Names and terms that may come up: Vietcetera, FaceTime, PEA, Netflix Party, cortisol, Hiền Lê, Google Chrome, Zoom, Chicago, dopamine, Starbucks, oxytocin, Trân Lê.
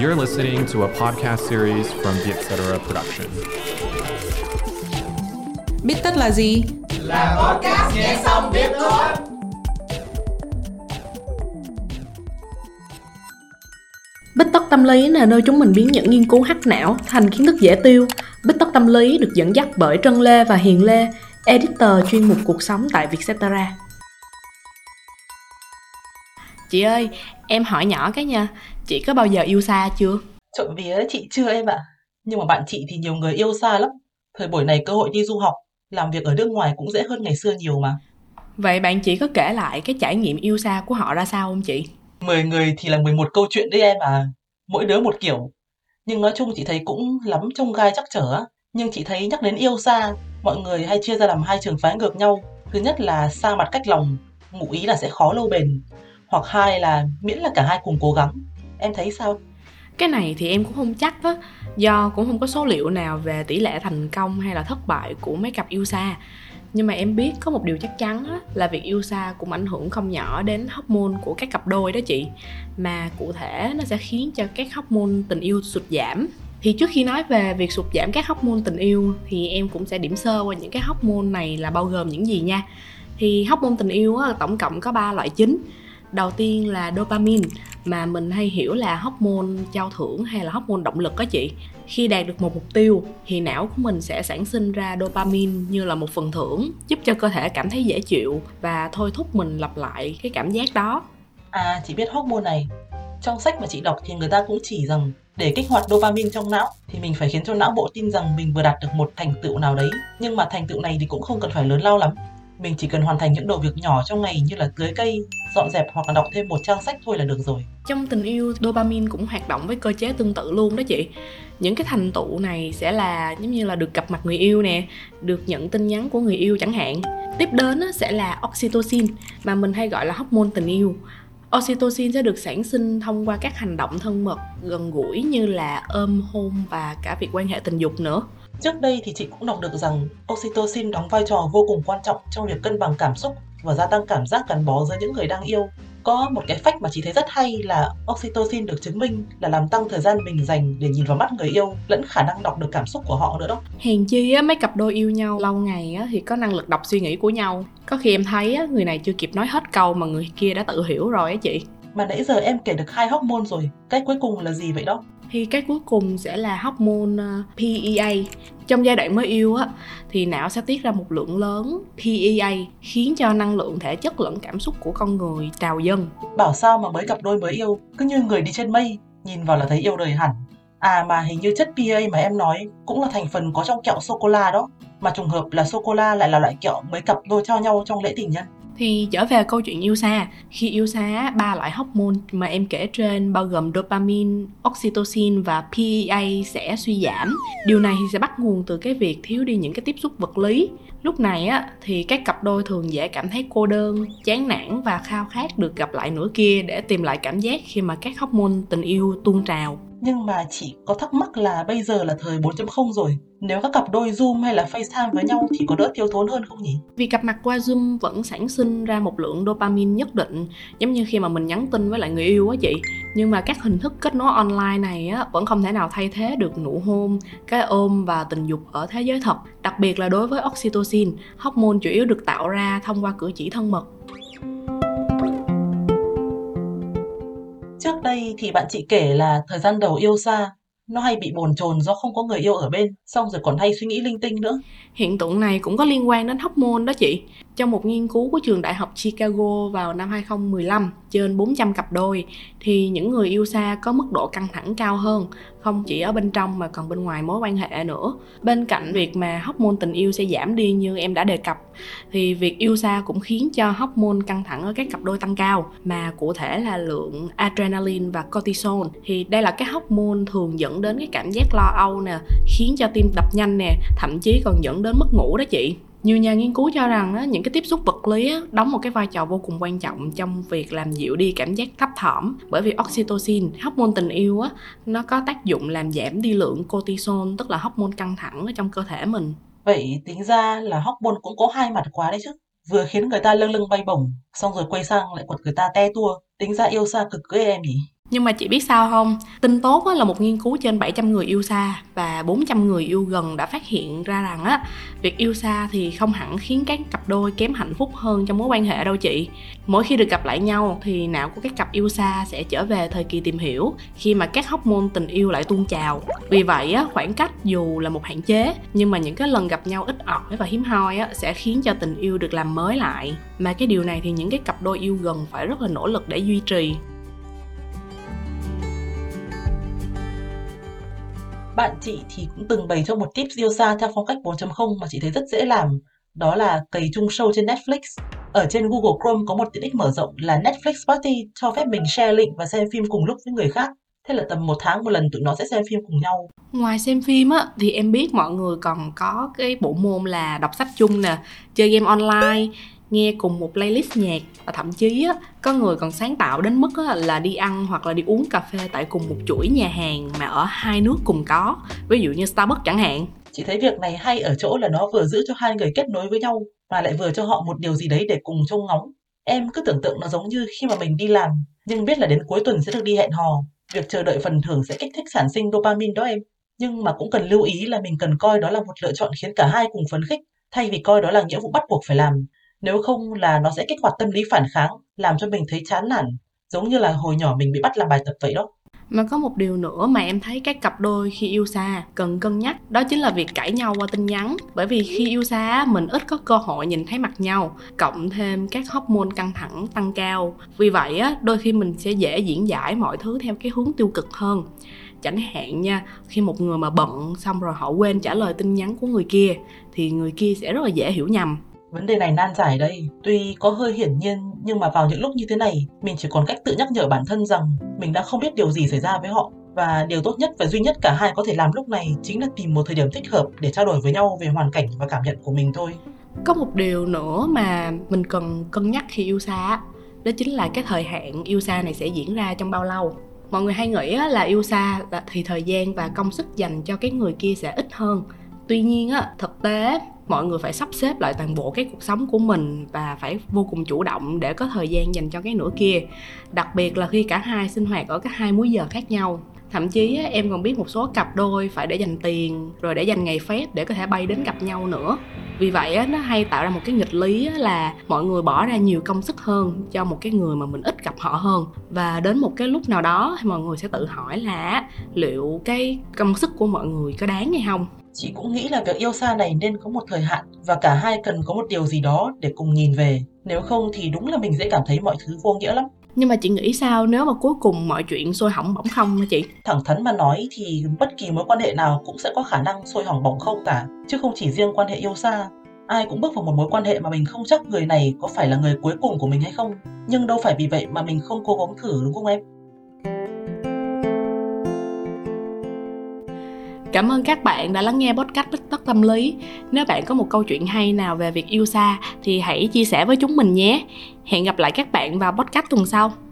You're listening to a podcast series from Vietcetera production. Biết tất là gì? Là podcast nghe xong biết thôi. Bít tất tâm lý là nơi chúng mình biến những nghiên cứu hack não thành kiến thức dễ tiêu. Bít tất tâm lý được dẫn dắt bởi Trân Lê và Hiền Lê, editor chuyên mục cuộc sống tại Vietcetera. Chị ơi, em hỏi nhỏ cái nha, chị có bao giờ yêu xa chưa? Trộm vía chị chưa em ạ. Nhưng mà bạn chị thì nhiều người yêu xa lắm. Thời buổi này cơ hội đi du học, làm việc ở nước ngoài cũng dễ hơn ngày xưa nhiều mà. Vậy bạn chị có kể lại cái trải nghiệm yêu xa của họ ra sao không chị? 10 người thì là 11 câu chuyện đấy em à. Mỗi đứa một kiểu. Nhưng nói chung chị thấy cũng lắm chông gai trắc trở. Nhưng chị thấy nhắc đến yêu xa, mọi người hay chia ra làm hai trường phái ngược nhau. Thứ nhất là xa mặt cách lòng, ngụ ý là sẽ khó lâu bền. Hoặc hai là miễn là cả hai cùng cố gắng. Em thấy sao? Cái này thì em cũng không chắc á. Do cũng không có số liệu nào về tỷ lệ thành công hay là thất bại của mấy cặp yêu xa. Nhưng mà em biết có một điều chắc chắn á, là việc yêu xa cũng ảnh hưởng không nhỏ đến hormone của các cặp đôi đó chị. Mà cụ thể nó sẽ khiến cho các hormone tình yêu sụt giảm. Thì trước khi nói về việc sụt giảm các hormone tình yêu thì em cũng sẽ điểm sơ qua những cái hormone này là bao gồm những gì nha. Thì hormone tình yêu á, tổng cộng có 3 loại chính. Đầu tiên là dopamine, mà mình hay hiểu là hormone trao thưởng hay là hormone động lực đó chị. Khi đạt được một mục tiêu thì não của mình sẽ sản sinh ra dopamine như là một phần thưởng, giúp cho cơ thể cảm thấy dễ chịu và thôi thúc mình lặp lại cái cảm giác đó. À, chị biết hormone này. Trong sách mà chị đọc thì người ta cũng chỉ rằng để kích hoạt dopamine trong não thì mình phải khiến cho não bộ tin rằng mình vừa đạt được một thành tựu nào đấy. Nhưng mà thành tựu này thì cũng không cần phải lớn lao lắm. Mình chỉ cần hoàn thành những đồ việc nhỏ trong ngày như là tưới cây, dọn dẹp hoặc là đọc thêm một trang sách thôi là được rồi. Trong tình yêu, dopamine cũng hoạt động với cơ chế tương tự luôn đó chị. Những cái thành tựu này sẽ là giống như là được gặp mặt người yêu nè, được nhận tin nhắn của người yêu chẳng hạn. Tiếp đến sẽ là oxytocin, mà mình hay gọi là hormone tình yêu. Oxytocin sẽ được sản sinh thông qua các hành động thân mật, gần gũi như là ôm, hôn và cả việc quan hệ tình dục nữa. Trước đây thì chị cũng đọc được rằng oxytocin đóng vai trò vô cùng quan trọng trong việc cân bằng cảm xúc và gia tăng cảm giác gắn bó giữa những người đang yêu. Có một cái fact mà chị thấy rất hay là oxytocin được chứng minh là làm tăng thời gian mình dành để nhìn vào mắt người yêu lẫn khả năng đọc được cảm xúc của họ nữa đó. Hèn chi á, mấy cặp đôi yêu nhau lâu ngày á, thì có năng lực đọc suy nghĩ của nhau. Có khi em thấy á, người này chưa kịp nói hết câu mà người kia đã tự hiểu rồi á chị. Mà nãy giờ em kể được 2 hormone rồi, cái cuối cùng là gì vậy đó? Thì cái cuối cùng sẽ là hormone PEA. Trong giai đoạn mới yêu á, thì não sẽ tiết ra một lượng lớn PEA, khiến cho năng lượng thể chất lẫn cảm xúc của con người trào dâng. Bảo sao mà mấy cặp đôi mới yêu cứ như người đi trên mây, nhìn vào là thấy yêu đời hẳn. À mà hình như chất PEA mà em nói cũng là thành phần có trong kẹo sô-cô-la đó. Mà trùng hợp là sô-cô-la lại là loại kẹo mấy cặp đôi trao nhau trong lễ tình nhân. Thì trở về câu chuyện yêu xa, khi yêu xa, 3 loại hormone mà em kể trên bao gồm dopamine, oxytocin và PEA sẽ suy giảm. Điều này thì sẽ bắt nguồn từ cái việc thiếu đi những cái tiếp xúc vật lý. Lúc này á, thì các cặp đôi thường dễ cảm thấy cô đơn, chán nản và khao khát được gặp lại nửa kia để tìm lại cảm giác khi mà các hormone tình yêu tuôn trào. Nhưng mà chị có thắc mắc là bây giờ là thời 4.0 rồi. Nếu các cặp đôi Zoom hay là FaceTime với nhau thì có đỡ thiếu thốn hơn không nhỉ? Việc gặp mặt qua Zoom vẫn sản sinh ra một lượng dopamine nhất định, giống như khi mà mình nhắn tin với lại người yêu á chị. Nhưng mà các hình thức kết nối online này á, vẫn không thể nào thay thế được nụ hôn, cái ôm và tình dục ở thế giới thật. Đặc biệt là đối với oxytocin, hormone chủ yếu được tạo ra thông qua cử chỉ thân mật. Trước đây thì bạn chị kể là thời gian đầu yêu xa, nó hay bị bồn chồn do không có người yêu ở bên, xong rồi còn hay suy nghĩ linh tinh nữa. Hiện tượng này cũng có liên quan đến hormone đó chị. Trong một nghiên cứu của trường đại học Chicago vào năm 2015 trên 400 cặp đôi, thì những người yêu xa có mức độ căng thẳng cao hơn, không chỉ ở bên trong mà còn bên ngoài mối quan hệ nữa. Bên cạnh việc mà hormone tình yêu sẽ giảm đi như em đã đề cập, thì việc yêu xa cũng khiến cho hormone căng thẳng ở các cặp đôi tăng cao, mà cụ thể là lượng adrenaline và cortisol. Thì đây là cái hormone thường dẫn đến cái cảm giác lo âu nè, khiến cho tim đập nhanh nè, thậm chí còn dẫn đến mất ngủ đó chị. Nhiều nhà nghiên cứu cho rằng những cái tiếp xúc vật lý đóng một cái vai trò vô cùng quan trọng trong việc làm dịu đi cảm giác thấp thỏm, bởi vì oxytocin, hormone tình yêu, nó có tác dụng làm giảm đi lượng cortisol, tức là hormone căng thẳng ở trong cơ thể mình. Vậy tính ra là hormone cũng có hai mặt quá đấy chứ. Vừa khiến người ta lâng lâng bay bổng, xong rồi quay sang lại quật người ta te tua. Tính ra yêu xa cực cưỡi em nhỉ? Nhưng mà chị biết sao không? Tin tốt là một nghiên cứu trên 700 người yêu xa và 400 người yêu gần đã phát hiện ra rằng á, việc yêu xa thì không hẳn khiến các cặp đôi kém hạnh phúc hơn trong mối quan hệ đâu chị. Mỗi khi được gặp lại nhau thì não của các cặp yêu xa sẽ trở về thời kỳ tìm hiểu khi mà các hormone tình yêu lại tuôn trào. Vì vậy á, khoảng cách dù là một hạn chế nhưng mà những cái lần gặp nhau ít ỏi và hiếm hoi á, sẽ khiến cho tình yêu được làm mới lại. Mà cái điều này thì những cái cặp đôi yêu gần phải rất là nỗ lực để duy trì. Bạn chị thì cũng từng bày cho một tips yêu xa theo phong cách 4.0 mà chị thấy rất dễ làm, đó là cày chung show trên Netflix. Ở trên Google Chrome có một tiện ích mở rộng là Netflix Party cho phép mình share link và xem phim cùng lúc với người khác. Thế là tầm 1 tháng một lần tụi nó sẽ xem phim cùng nhau. Ngoài xem phim á, thì em biết mọi người còn có cái bộ môn là đọc sách chung nè, chơi game online, nghe cùng một playlist nhạc, và thậm chí á, có người còn sáng tạo đến mức á, là đi ăn hoặc là đi uống cà phê tại cùng một chuỗi nhà hàng mà ở 2 nước cùng có, ví dụ như Starbucks chẳng hạn. Chị thấy việc này hay ở chỗ là nó vừa giữ cho 2 người kết nối với nhau mà lại vừa cho họ một điều gì đấy để cùng trông ngóng. Em cứ tưởng tượng nó giống như khi mà mình đi làm nhưng biết là đến cuối tuần sẽ được đi hẹn hò. Việc chờ đợi phần thưởng sẽ kích thích sản sinh dopamine đó em. Nhưng mà cũng cần lưu ý là mình cần coi đó là một lựa chọn khiến cả hai cùng phấn khích, thay vì coi đó là nghĩa vụ bắt buộc phải làm. Nếu không là nó sẽ kích hoạt tâm lý phản kháng, làm cho mình thấy chán nản, giống như là hồi nhỏ mình bị bắt làm bài tập vậy đó. Mà có một điều nữa mà em thấy các cặp đôi khi yêu xa cần cân nhắc, đó chính là việc cãi nhau qua tin nhắn. Bởi vì khi yêu xa mình ít có cơ hội nhìn thấy mặt nhau, cộng thêm các hormone căng thẳng tăng cao. Vì vậy đôi khi mình sẽ dễ diễn giải mọi thứ theo cái hướng tiêu cực hơn. Chẳng hạn nha, khi một người mà bận xong rồi họ quên trả lời tin nhắn của người kia thì người kia sẽ rất là dễ hiểu nhầm. Vấn đề này nan giải đây, tuy có hơi hiển nhiên nhưng mà vào những lúc như thế này mình chỉ còn cách tự nhắc nhở bản thân rằng mình đã không biết điều gì xảy ra với họ, và điều tốt nhất và duy nhất cả hai có thể làm lúc này chính là tìm một thời điểm thích hợp để trao đổi với nhau về hoàn cảnh và cảm nhận của mình thôi. Có một điều nữa mà mình cần cân nhắc khi yêu xa, đó chính là cái thời hạn yêu xa này sẽ diễn ra trong bao lâu. Mọi người hay nghĩ là yêu xa thì thời gian và công sức dành cho cái người kia sẽ ít hơn. Tuy nhiên thực tế mọi người phải sắp xếp lại toàn bộ cái cuộc sống của mình và phải vô cùng chủ động để có thời gian dành cho cái nửa kia, đặc biệt là khi cả hai sinh hoạt ở các 2 múi giờ khác nhau. Thậm chí em còn biết một số cặp đôi phải để dành tiền rồi để dành ngày phép để có thể bay đến gặp nhau nữa. Vì vậy nó hay tạo ra một cái nghịch lý là mọi người bỏ ra nhiều công sức hơn cho một cái người mà mình ít gặp họ hơn, và đến một cái lúc nào đó thì mọi người sẽ tự hỏi là liệu cái công sức của mọi người có đáng hay không. Chị cũng nghĩ là việc yêu xa này nên có một thời hạn và cả hai cần có một điều gì đó để cùng nhìn về. Nếu không thì đúng là mình dễ cảm thấy mọi thứ vô nghĩa lắm. Nhưng mà chị nghĩ sao nếu mà cuối cùng mọi chuyện sôi hỏng bỏng không hả chị? Thẳng thắn mà nói thì bất kỳ mối quan hệ nào cũng sẽ có khả năng sôi hỏng bỏng không cả, chứ không chỉ riêng quan hệ yêu xa. Ai cũng bước vào một mối quan hệ mà mình không chắc người này có phải là người cuối cùng của mình hay không. Nhưng đâu phải vì vậy mà mình không cố gắng thử, đúng không em? Cảm ơn các bạn đã lắng nghe podcast Bích Tất Tâm Lý. Nếu bạn có một câu chuyện hay nào về việc yêu xa thì hãy chia sẻ với chúng mình nhé. Hẹn gặp lại các bạn vào podcast tuần sau.